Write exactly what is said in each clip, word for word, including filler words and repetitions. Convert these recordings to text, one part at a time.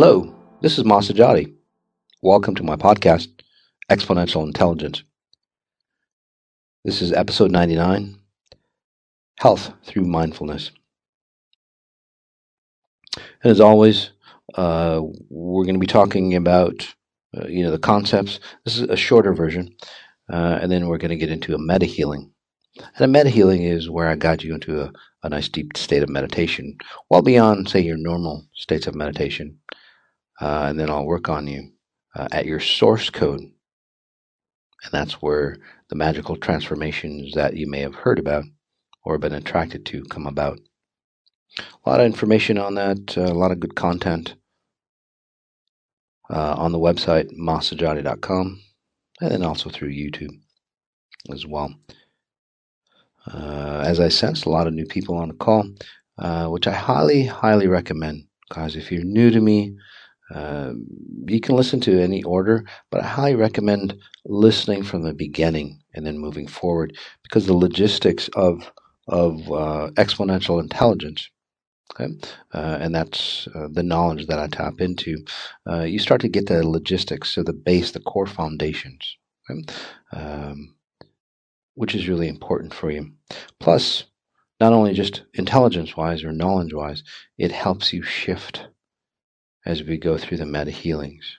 Hello, this is Mas Sajady. Welcome to my podcast, Exponential Intelligence. This is episode ninety-nine, Health Through Mindfulness. And as always, uh, we're going to be talking about, uh, you know, the concepts. This is a shorter version, uh, and then we're going to get into a meta-healing. And a meta-healing is where I guide you into a, a nice deep state of meditation, well beyond, say, your normal states of meditation. Uh, and then I'll work on you uh, at your source code. And that's where the magical transformations that you may have heard about or been attracted to come about. A lot of information on that, uh, a lot of good content uh, on the website, masajati dot com, and then also through YouTube as well. Uh, as I sense, a lot of new people on the call, uh, which I highly, highly recommend. Guys, if you're new to me, uh, you can listen to any order, but I highly recommend listening from the beginning and then moving forward, because the logistics of of uh, exponential intelligence, okay, uh, and that's uh, the knowledge that I tap into. Uh, you start to get the logistics, so the base, the core foundations, okay, um, which is really important for you. Plus, not only just intelligence-wise or knowledge-wise, it helps you shift as we go through the meta-healings.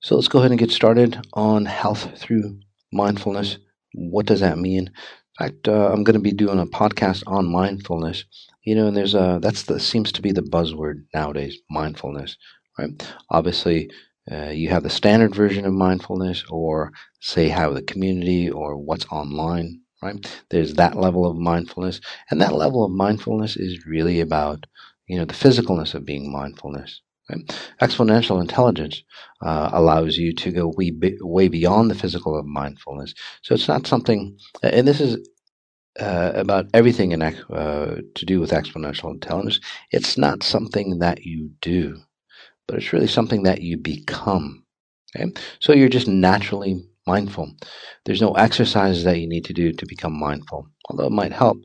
So let's go ahead and get started on health through mindfulness. What does that mean? In fact, uh, I'm going to be doing a podcast on mindfulness. You know, and there's a that's the seems to be the buzzword nowadays, mindfulness, right? Obviously, Uh, you have the standard version of mindfulness, or say how the community or what's online, right? There's that level of mindfulness, and that level of mindfulness is really about, you know, the physicalness of being mindfulness. Right? Exponential intelligence uh, allows you to go way, way beyond the physical of mindfulness. So it's not something, and this is uh, about everything in uh, to do with exponential intelligence. It's not something that you do, but it's really something that you become, okay? So you're just naturally mindful. There's no exercises that you need to do to become mindful, although it might help.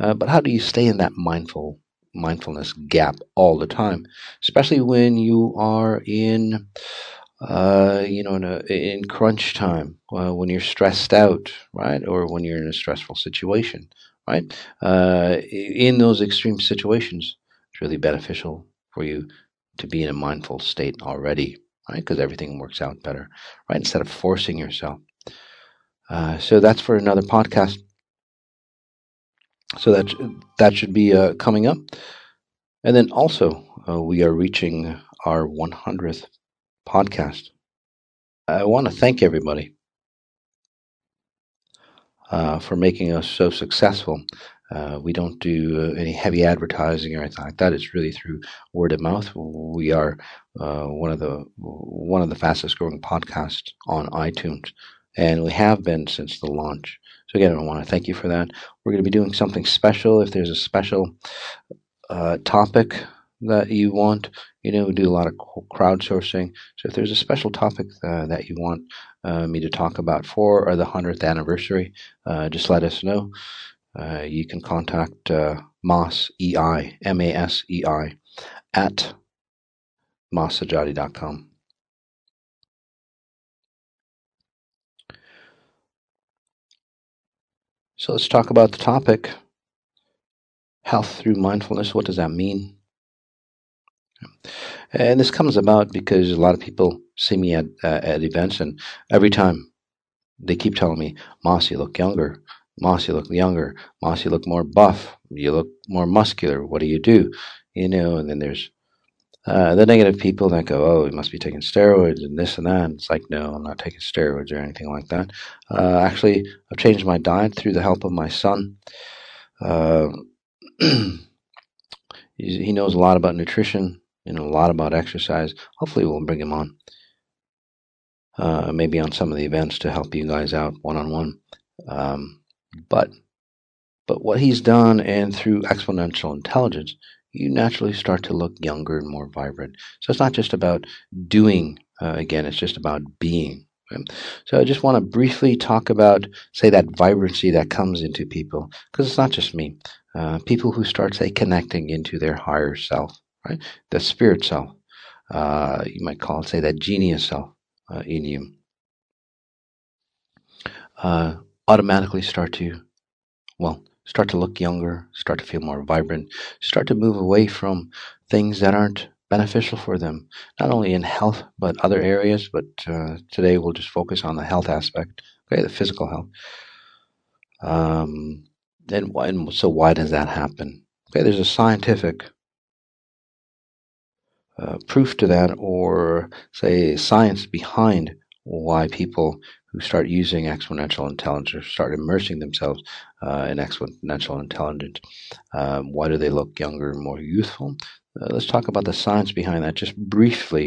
Uh, but how do you stay in that mindful mindfulness gap all the time, especially when you are in, uh, you know, in, a, in crunch time, uh, when you're stressed out, right, or when you're in a stressful situation, right? Uh, in those extreme situations, it's really beneficial for you to be in a mindful state already, right? Because everything works out better, right? Instead of forcing yourself. Uh, so that's for another podcast. So that that should be uh, coming up. And then also, uh, we are reaching our one hundredth podcast. I want to thank everybody uh, for making us so successful. Uh, we don't do uh, any heavy advertising or anything like that. It's really through word of mouth. We are uh, one of the one of the fastest growing podcasts on iTunes, and we have been since the launch. So again, I want to thank you for that. We're going to be doing something special. If there's a special uh, topic that you want, you know, we do a lot of crowdsourcing. So if there's a special topic uh, that you want uh, me to talk about for or the one hundredth anniversary, uh, just let us know. Uh, you can contact uh, Mas, E I, M A S E I, at masajati dot com. So let's talk about the topic, health through mindfulness. What does that mean? And this comes about because a lot of people see me at, uh, at events, and every time they keep telling me, Mas, you look younger. Mas, you look younger. Mas, you look more buff. You look more muscular. What do you do? You know, and then there's uh, the negative people that go, oh, you must be taking steroids and this and that. And it's like, no, I'm not taking steroids or anything like that. Uh, actually, I've changed my diet through the help of my son. Uh, he knows a lot about nutrition and a lot about exercise. Hopefully, we'll bring him on. Uh, maybe on some of the events to help you guys out one-on-one. Um, But but what he's done, and through exponential intelligence, you naturally start to look younger and more vibrant. So it's not just about doing, uh, again, it's just about being. Right? So I just want to briefly talk about, say, that vibrancy that comes into people, because it's not just me. uh, people who start, say, connecting into their higher self, right? The spirit self, uh, you might call it, say, that genius self uh, in you, uh, automatically start to, well, start to look younger, start to feel more vibrant, start to move away from things that aren't beneficial for them, not only in health, but other areas. But uh, today we'll just focus on the health aspect, okay, the physical health. Um, and, why, and so why does that happen? Okay, there's a scientific uh, proof to that, or say science behind why people who start using exponential intelligence, start immersing themselves uh, in exponential intelligence, um, why do they look younger and more youthful? Uh, let's talk about the science behind that just briefly.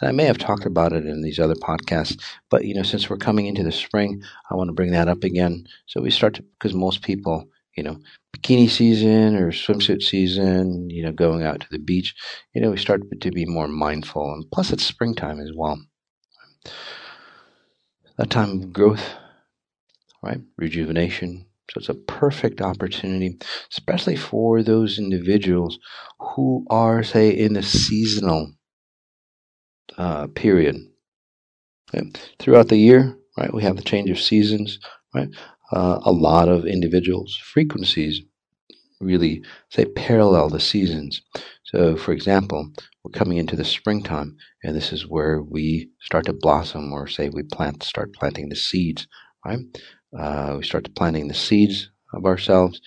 And I may have talked about it in these other podcasts, but, you know, since we're coming into the spring, I want to bring that up again. So we start to, because most people, you know, bikini season or swimsuit season, you know, going out to the beach, you know, we start to be more mindful. And plus it's springtime as well. That time of growth, right? Rejuvenation. So it's a perfect opportunity, especially for those individuals who are, say, in the seasonal uh, period. Okay. Throughout the year, right, we have the change of seasons, right? Uh, a lot of individuals' frequencies really, say, parallel the seasons. So, for example, we're coming into the springtime, and this is where we start to blossom, or say we plant, start planting the seeds, right? Uh, we start planting the seeds of ourselves,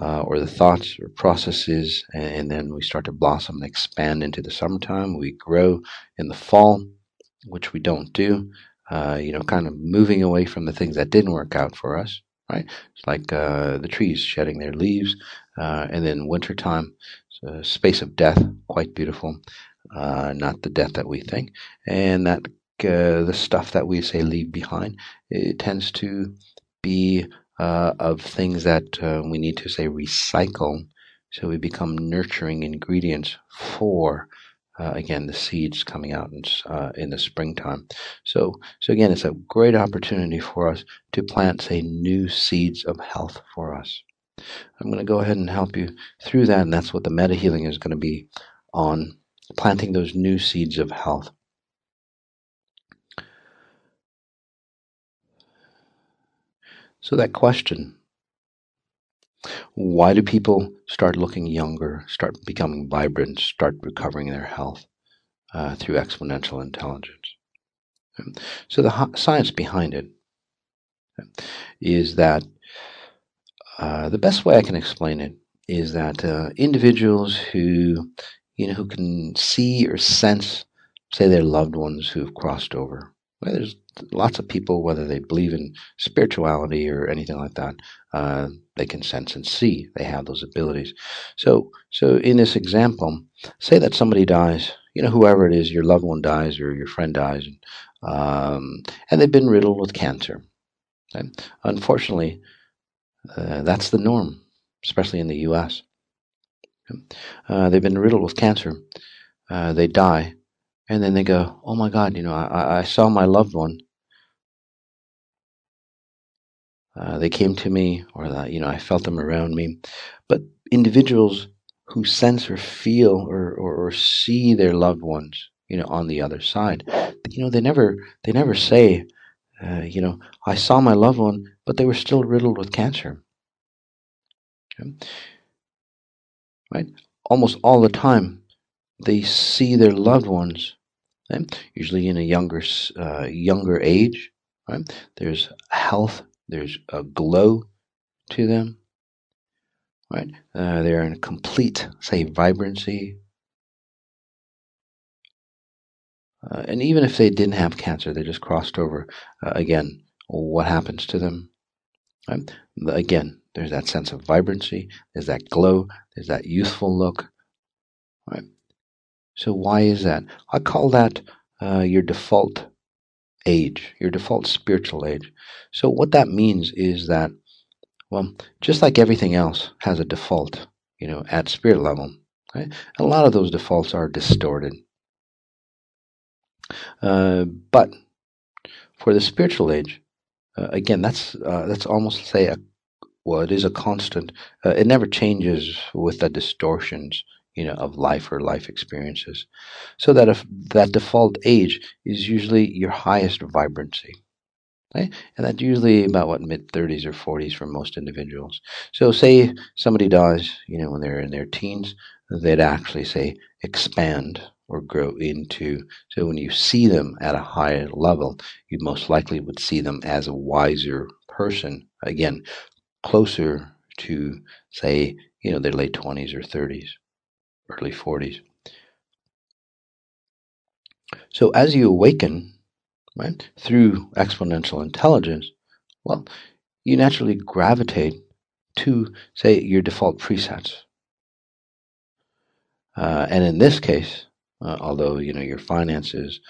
uh, or the thoughts or processes, and, and then we start to blossom and expand into the summertime. We grow in the fall, which we don't do, uh, you know, kind of moving away from the things that didn't work out for us, right? It's like uh, the trees shedding their leaves, uh, and then wintertime, so space of death, quite beautiful, uh, not the death that we think, and that Uh, the stuff that we say leave behind, it tends to be uh, of things that uh, we need to say recycle, so we become nurturing ingredients for uh, again the seeds coming out in, uh, in the springtime. So, so again, it's a great opportunity for us to plant, say, new seeds of health for us. I'm going to go ahead and help you through that, and that's what the meta healing is going to be on, planting those new seeds of health. So that question, why do people start looking younger, start becoming vibrant, start recovering their health uh, through exponential intelligence? So the ho- science behind it is that uh, the best way I can explain it is that uh, individuals who, you know, who can see or sense, say, their loved ones who have crossed over. There's lots of people, whether they believe in spirituality or anything like that, uh, they can sense and see. They have those abilities. So, so in this example, say that somebody dies, you know, whoever it is, your loved one dies or your friend dies, and, um, and they've been riddled with cancer. Okay? Unfortunately, uh, that's the norm, especially in the U S. Okay? Uh, they've been riddled with cancer. Uh, they die. And then they go, oh my God, you know, I, I saw my loved one. Uh, they came to me, or, the, you know, I felt them around me. But individuals who sense or feel or, or, or see their loved ones, you know, on the other side, you know, they never, they never say, uh, you know, I saw my loved one, but they were still riddled with cancer. Okay? Right? Almost all the time, they see their loved ones, right? Usually in a younger, uh, younger age. Right? There's health, there's a glow to them. Right? Uh, they're in complete, say, vibrancy. Uh, and even if they didn't have cancer, they just crossed over. Uh, again, what happens to them? Right? Again, there's that sense of vibrancy. There's that glow. There's that youthful look. Right? So why is that? I call that uh, your default age, your default spiritual age. So what that means is that, well, just like everything else has a default, you know, at spirit level, right? A lot of those defaults are distorted. Uh, but for the spiritual age, uh, again, that's uh, that's almost, say, a, well, it is a constant. Uh, it never changes with the distortions, you know, of life or life experiences. So that if that default age is usually your highest vibrancy. Right? And that's usually about, what, mid-thirties or forties for most individuals. So say somebody dies, you know, when they're in their teens, they'd actually, say, expand or grow into. So when you see them at a higher level, you most likely would see them as a wiser person, again, closer to, say, you know, their late twenties or thirties, early forties. So as you awaken, right, through exponential intelligence, well, you naturally gravitate to, say, your default presets. Uh, and in this case, uh, although, you know, your finances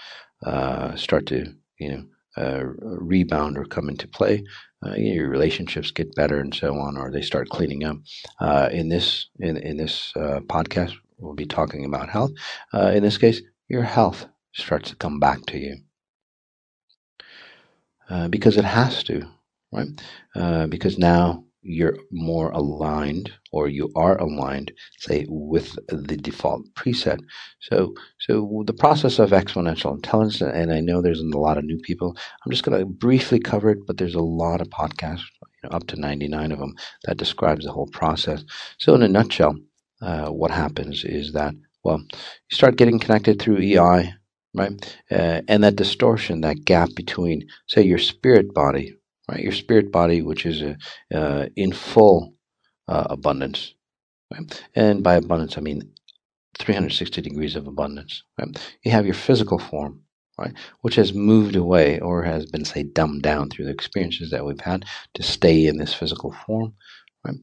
uh, start to, you know, uh, rebound or come into play, uh, you know, your relationships get better and so on, or they start cleaning up. Uh, in this, in, in this uh, podcast, we'll be talking about health. Uh, in this case, your health starts to come back to you. Uh, because it has to, right? Uh, because now you're more aligned, or you are aligned, say, with the default preset. So, so the process of exponential intelligence, and I know there's a lot of new people. I'm just going to briefly cover it, but there's a lot of podcasts, you know, up to ninety-nine of them, that describes the whole process. So, in a nutshell, uh, what happens is that, well, you start getting connected through E I. Right, uh, and that distortion, that gap between, say, your spirit body, right, your spirit body, which is a, uh, in full uh, abundance, right? And by abundance I mean three hundred sixty degrees of abundance. Right? You have your physical form, right, which has moved away or has been, say, dumbed down through the experiences that we've had to stay in this physical form, right?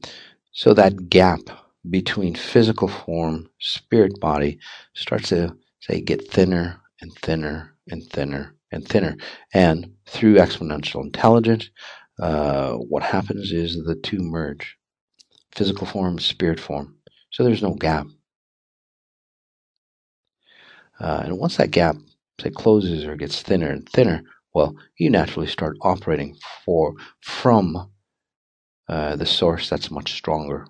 So that gap between physical form, spirit body, starts to, say, get thinner and thinner and thinner and thinner. And through exponential intelligence, uh, what happens is the two merge. Physical form, spirit form. So there's no gap. Uh, and once that gap, say, closes or gets thinner and thinner, well, you naturally start operating for from uh, the source that's much stronger,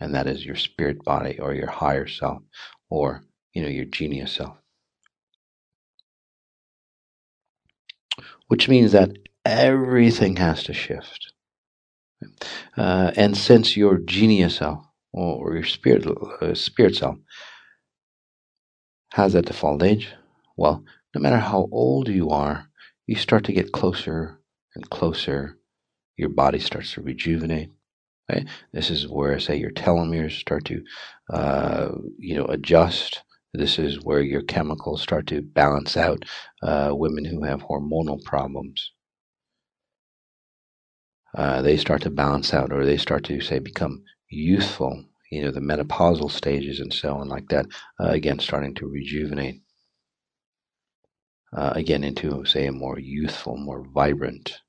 and that is your spirit body, or your higher self, or, you know, your genius self. Which means that everything has to shift. Uh, and since your genius self, or, or your spirit, uh, spirit self, has that default age, well, no matter how old you are, you start to get closer and closer. Your body starts to rejuvenate. Right? This is where, say, your telomeres start to, uh, you know, adjust. This is where your chemicals start to balance out uh, women who have hormonal problems. Uh, they start to balance out, or they start to, say, become youthful, you know, the menopausal stages and so on like that, uh, again, starting to rejuvenate, uh, again, into, say, a more youthful, more vibrant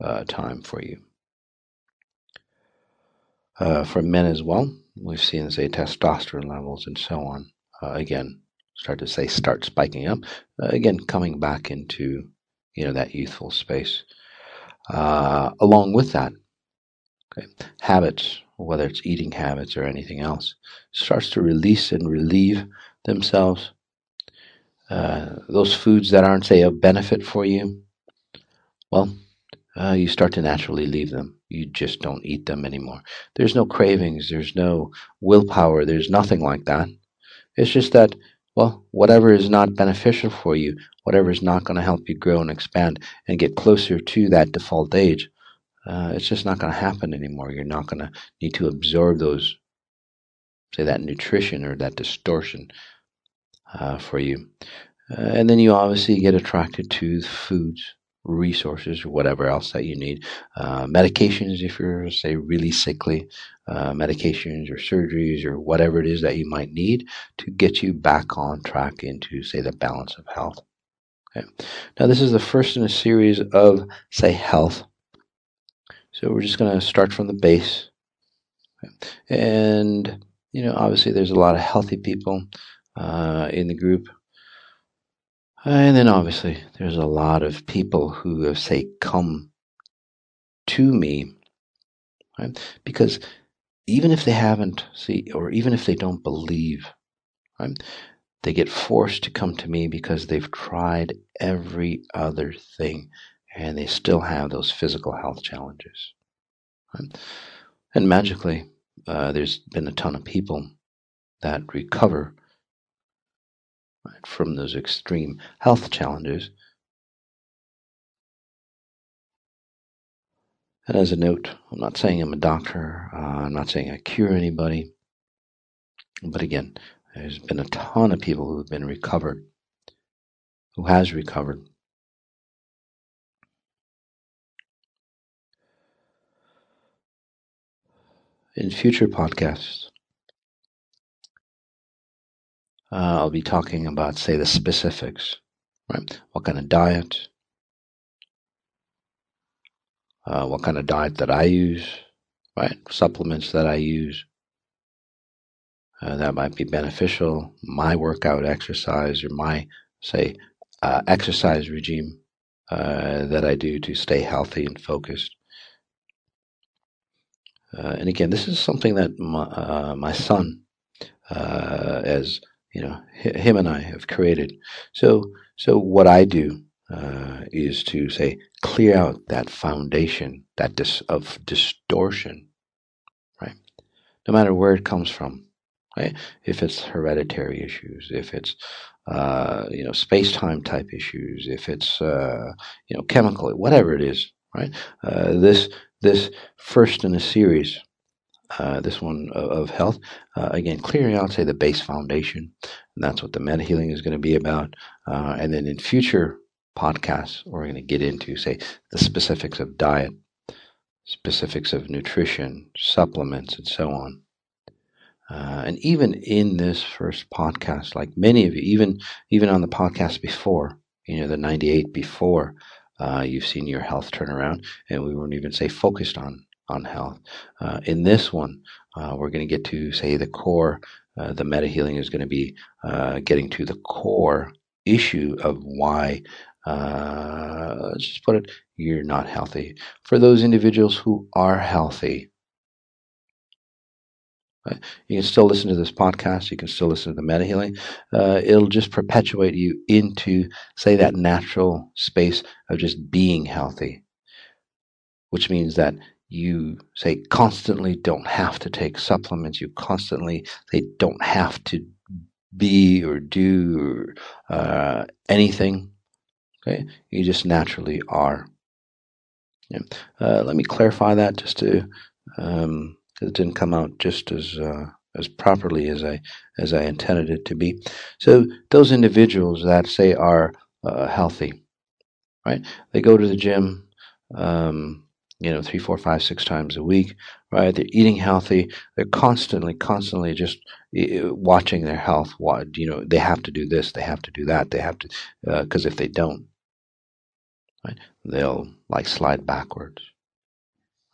uh, time for you. Uh, for men as well, we've seen, say, testosterone levels and so on. Uh, again, start to say, start spiking up, uh, again, coming back into, you know, that youthful space. Uh, along with that, okay, habits, whether it's eating habits or anything else, starts to release and relieve themselves. Uh, those foods that aren't, say, of benefit for you, well, uh, you start to naturally leave them. You just don't eat them anymore. There's no cravings. There's no willpower. There's nothing like that. It's just that, well, whatever is not beneficial for you, whatever is not going to help you grow and expand and get closer to that default age, uh, it's just not going to happen anymore. You're not going to need to absorb those, say, that nutrition or that distortion uh, for you. Uh, and then you obviously get attracted to foods, resources, or whatever else that you need. Uh, medications, if you're, say, really sickly, uh, medications or surgeries or whatever it is that you might need to get you back on track into, say, the balance of health. Okay. Now, this is the first in a series of, say, health. So we're just going to start from the base. Okay. And, you know, obviously there's a lot of healthy people uh, in the group. And then obviously there's a lot of people who have, say, come to me right? Because even if they haven't, see, or even if they don't believe, right, they get forced to come to me because they've tried every other thing and they still have those physical health challenges. Right? And magically, uh, there's been a ton of people that recover, right, from those extreme health challenges. And as a note, I'm not saying I'm a doctor, uh, I'm not saying I cure anybody, but again, there's been a ton of people who have been recovered, who has recovered. In future podcasts, uh, I'll be talking about, say, the specifics, right? What kind of diet, uh, what kind of diet that I use, right? Supplements that I use. Uh, that might be beneficial, my workout exercise or my, say, uh, exercise regime uh, that I do to stay healthy and focused. Uh, and again, this is something that my, uh, my son, uh, as you know, h- him and I have created. So, so what I do uh, is to, say, clear out that foundation, that dis- of distortion, right? No matter where it comes from. Right? If it's hereditary issues, if it's uh, you know space-time type issues, if it's uh, you know chemical, whatever it is, right? Uh, this this first in a series, uh, this one of, of health, uh, again clearing out, say, the base foundation, and that's what the meta healing is going to be about. Uh, and then in future podcasts, we're going to get into, say, the specifics of diet, specifics of nutrition, supplements, and so on. Uh, and even in this first podcast, like many of you, even even on the podcast before, you know, the ninety-eight before, uh, you've seen your health turnaround, and we weren't even, say, focused on on health. Uh, in this one, uh, we're going to get to, say, the core. Uh, the meta healing is going to be uh, getting to the core issue of why. Uh, let's just put it: you're not healthy. For those individuals who are healthy. You can still listen to this podcast. You can still listen to the meta healing. Uh, it'll just perpetuate you into, say, that natural space of just being healthy, which means that you, say, constantly don't have to take supplements. You constantly, they don't have to be or do or, uh, anything. Okay, you just naturally are. Yeah. Uh, let me clarify that just to. Um, It didn't come out just as uh, as properly as I as I intended it to be. So those individuals that, say, are uh, healthy, right? They go to the gym, um, you know, three, four, five, six times a week, right? They're eating healthy. They're constantly, constantly just uh, watching their health. You know, they have to do this. They have to do that. They have to, because uh, if they don't, right, they'll like slide backwards.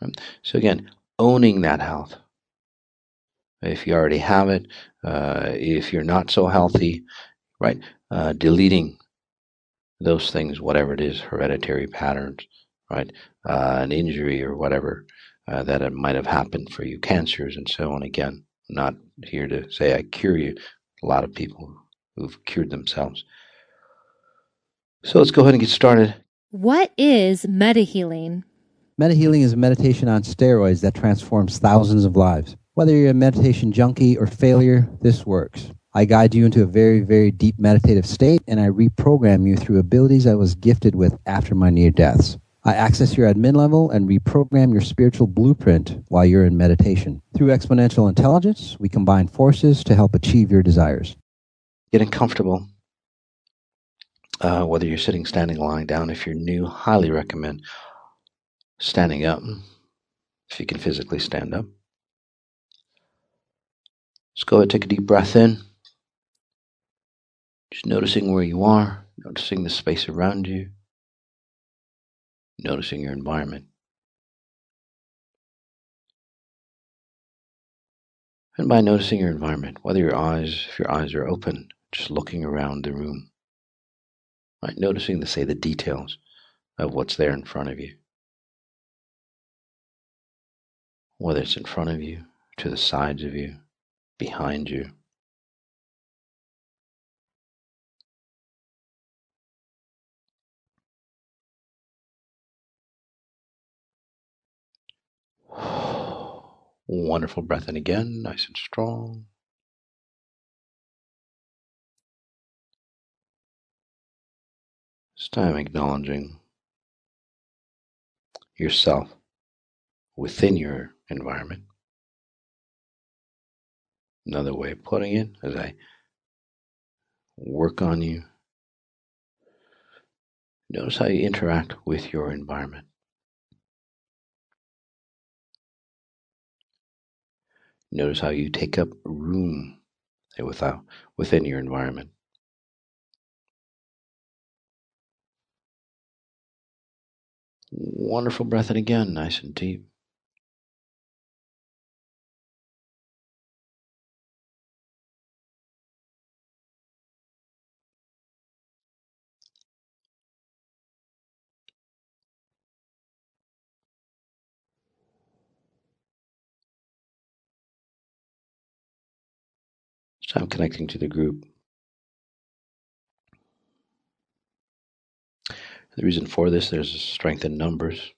Right? So again. Owning that health. If you already have it, uh, if you're not so healthy, right? Uh, deleting those things, whatever it is, hereditary patterns, right? Uh, an injury or whatever uh, that it might have happened for you, cancers and so on. Again, I'm not here to say I cure you. A lot of people who've cured themselves. So let's go ahead and get started. What is metahealing? Meta healing is a meditation on steroids that transforms thousands of lives. Whether you're a meditation junkie or failure, this works. I guide you into a very, very deep meditative state, and I reprogram you through abilities I was gifted with after my near deaths. I access your admin level and reprogram your spiritual blueprint while you're in meditation. Through exponential intelligence, we combine forces to help achieve your desires. Getting comfortable. Uh, whether you're sitting, standing, lying down, if you're new, highly recommend standing up, if you can physically stand up. Let's go ahead and take a deep breath in. Just noticing where you are, noticing the space around you, noticing your environment. And by noticing your environment, whether your eyes, if your eyes are open, just looking around the room, right? Noticing the, say, the details of what's there in front of you. whether it's in front of you, to the sides of you, behind you. Wonderful breath in again, nice and strong. This time acknowledging yourself within your environment. Another way of putting it, as I work on you, notice how you interact with your environment. Notice how you take up room within your environment. Wonderful breath in again, nice and deep. So I'm connecting to the group. The reason for this, there's a strength in numbers.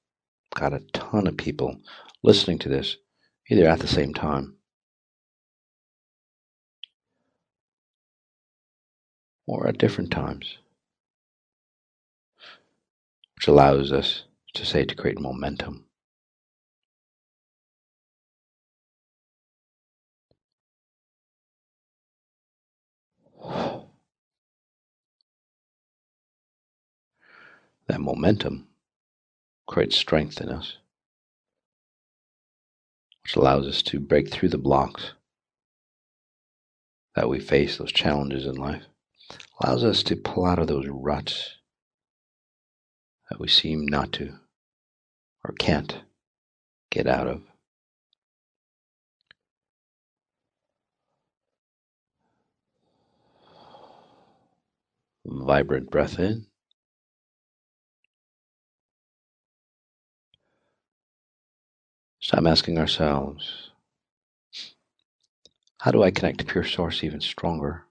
Got a ton of people listening to this, either at the same time, or at different times, which allows us to say to create momentum. That momentum creates strength in us, which allows us to break through the blocks that we face, those challenges in life. Allows us to pull out of those ruts that we seem not to or can't get out of. Vibrant breath in. So I'm asking ourselves, how do I connect to pure source even stronger?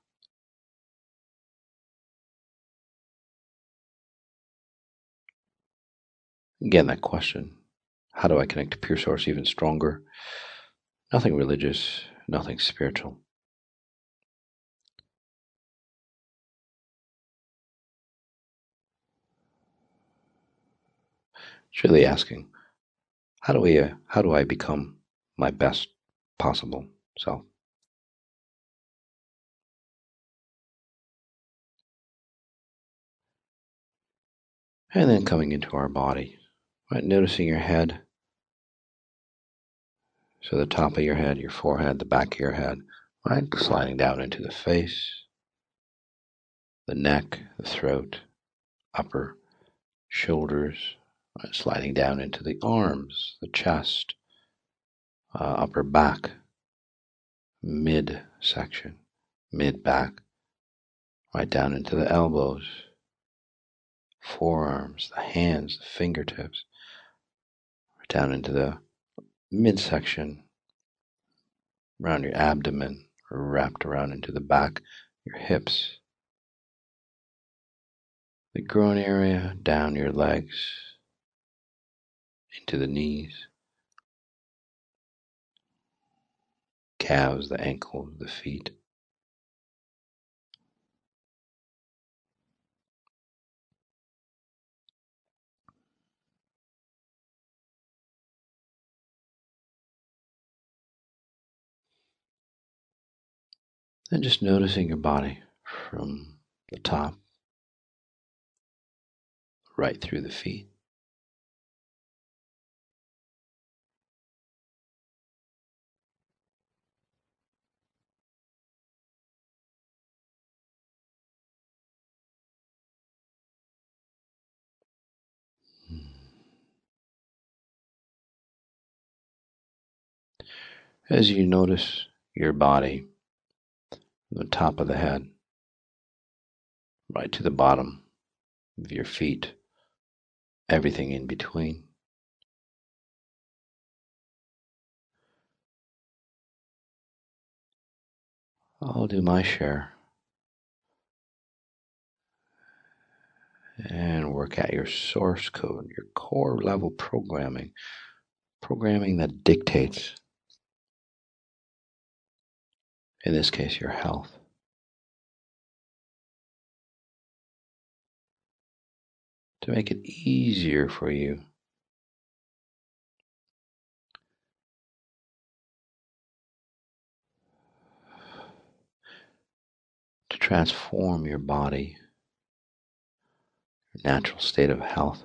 Again, that question, how do I connect to pure source even stronger? Nothing religious, nothing spiritual. It's really asking, How do we, uh, how do I become my best possible self? And then coming into our body, right? Noticing your head. So the top of your head, your forehead, the back of your head, right? Sliding down into the face, the neck, the throat, upper shoulders. Sliding down into the arms, the chest, uh, upper back, mid section, mid back, right down into the elbows, forearms, the hands, the fingertips, right down into the mid section, around your abdomen, wrapped around into the back, your hips, the groin area, down your legs, into the knees, calves, the ankles, the feet. Then just noticing your body from the top, right through the feet. As you notice your body, from the top of the head, right to the bottom of your feet, everything in between, I'll do my share. And work out your source code, your core level programming, programming that dictates, in this case, your health. To make it easier for you to transform your body, your natural state of health,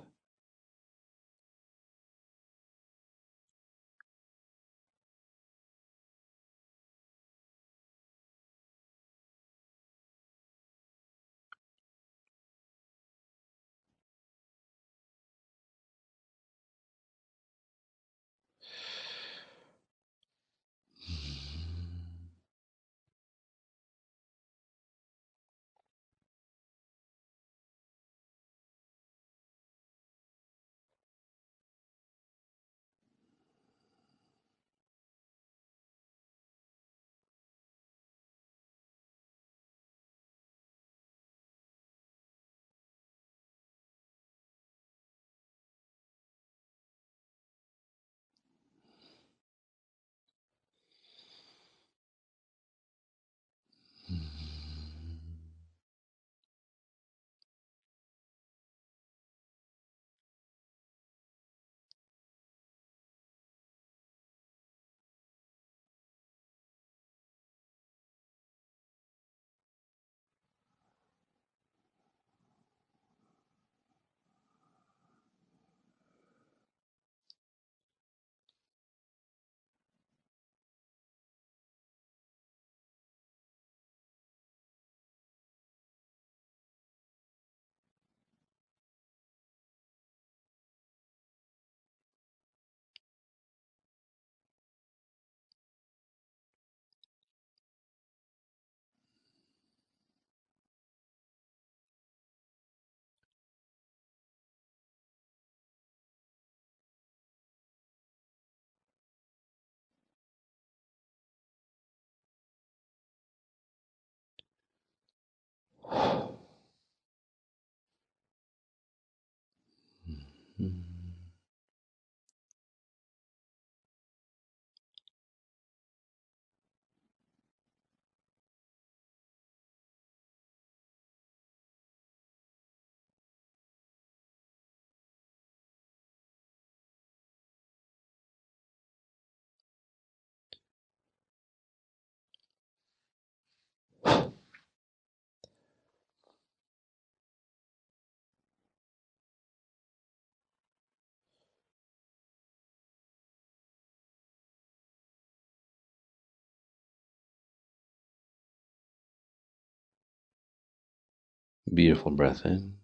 beautiful breath in,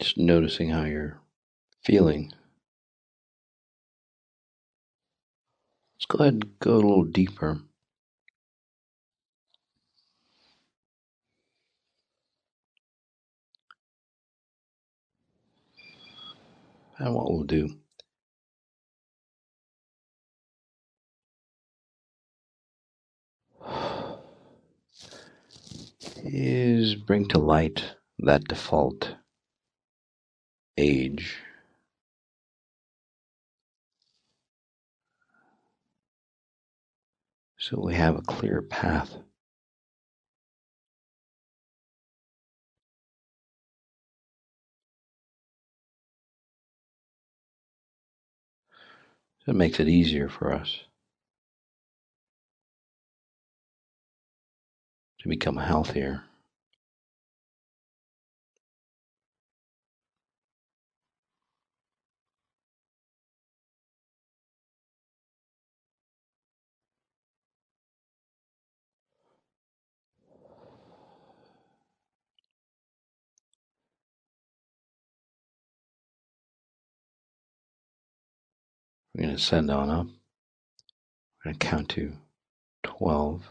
just noticing how you're feeling. Let's go ahead and go a little deeper. And what we'll do is bring to light that default age. So we have a clear path. That makes it easier for us to become healthier. We're going to send on up. We're going to count to twelve.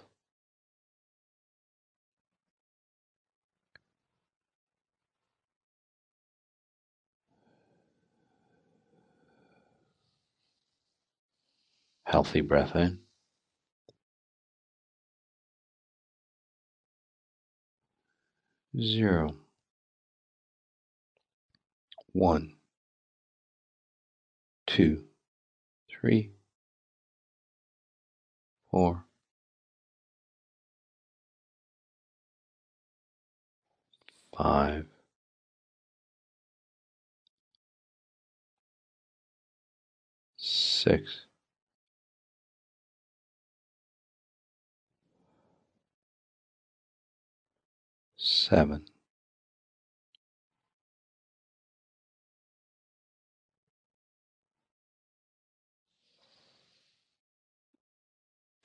Healthy breath in. Zero. One. Two. Three, four, five, six, seven,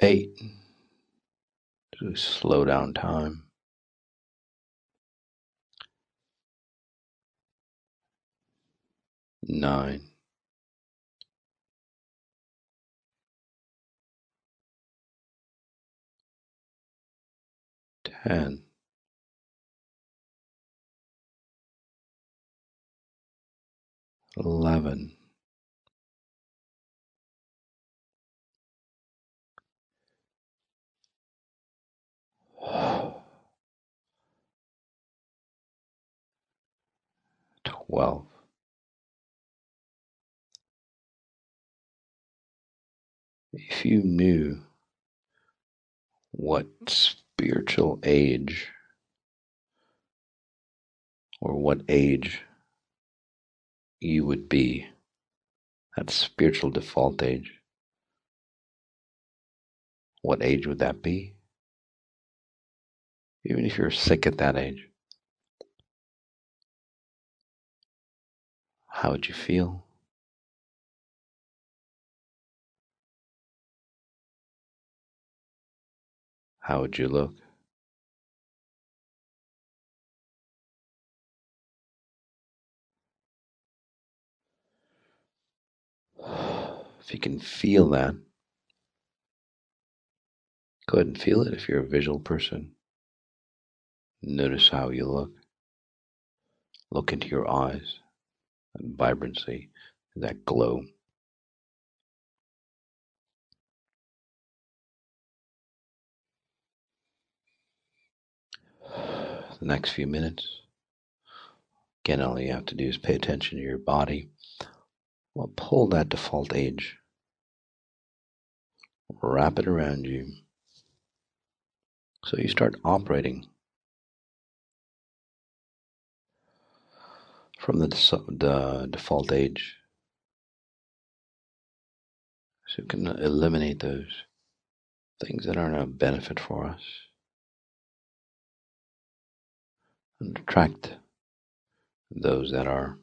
eight, to slow down time. Nine. Ten. Eleven. Twelve, if you knew what spiritual age or what age you would be, that spiritual default age, what age would that be? Even if you're sick at that age, how would you feel? How would you look? If you can feel that, go ahead and feel it if you're a visual person. Notice how you look. Look into your eyes, that vibrancy, that glow. The next few minutes, again, all you have to do is pay attention to your body. Well, pull that default age. Wrap it around you so you start operating from the, the default age, so you can eliminate those things that aren't a benefit for us and attract those that are.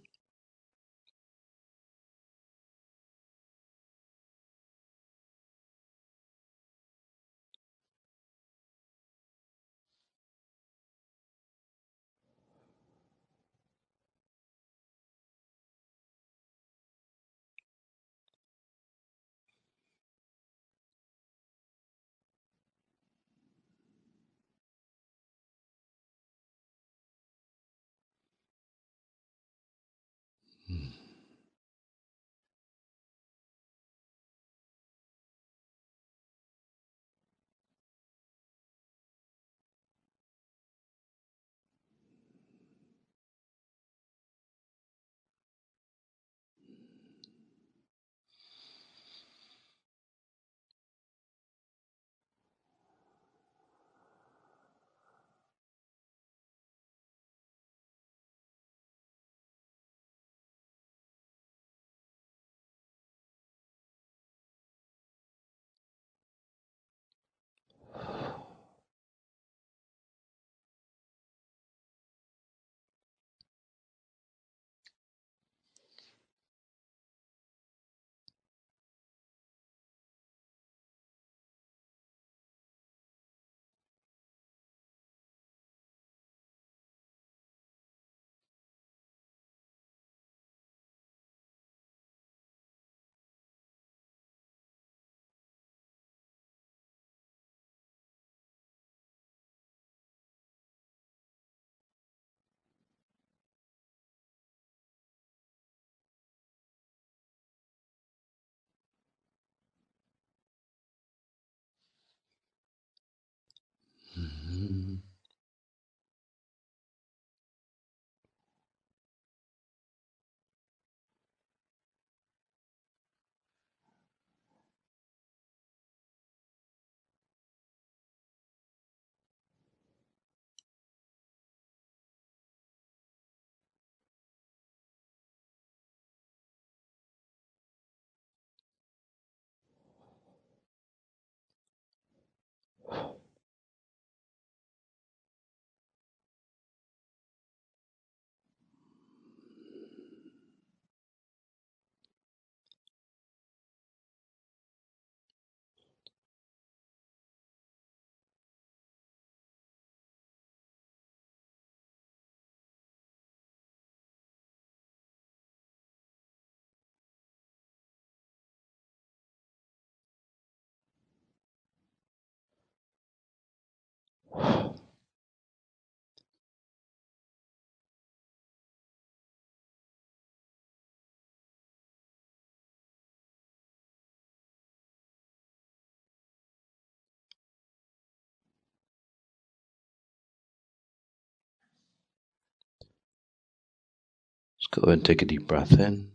Go ahead and take a deep breath in,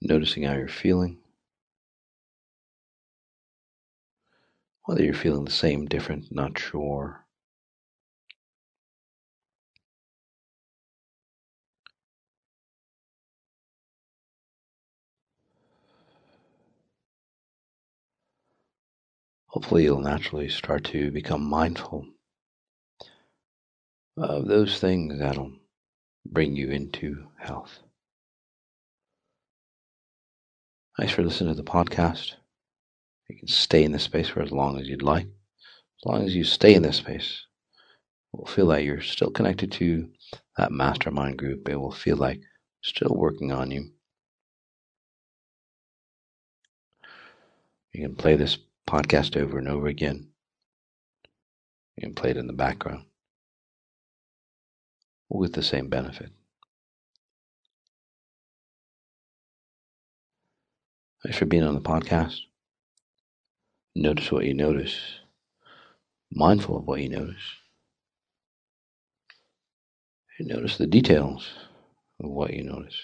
noticing how you're feeling, whether you're feeling the same, different, not sure. Hopefully you'll naturally start to become mindful of those things that'll bring you into health. Thanks for listening to the podcast. You can stay in this space for as long as you'd like. As long as you stay in this space, it will feel like you're still connected to that mastermind group. It will feel like still working on you. You can play this podcast over and over again. You can play it in the background with the same benefit. Thanks for being on the podcast. Notice what you notice. Mindful of what you notice. And notice the details of what you notice.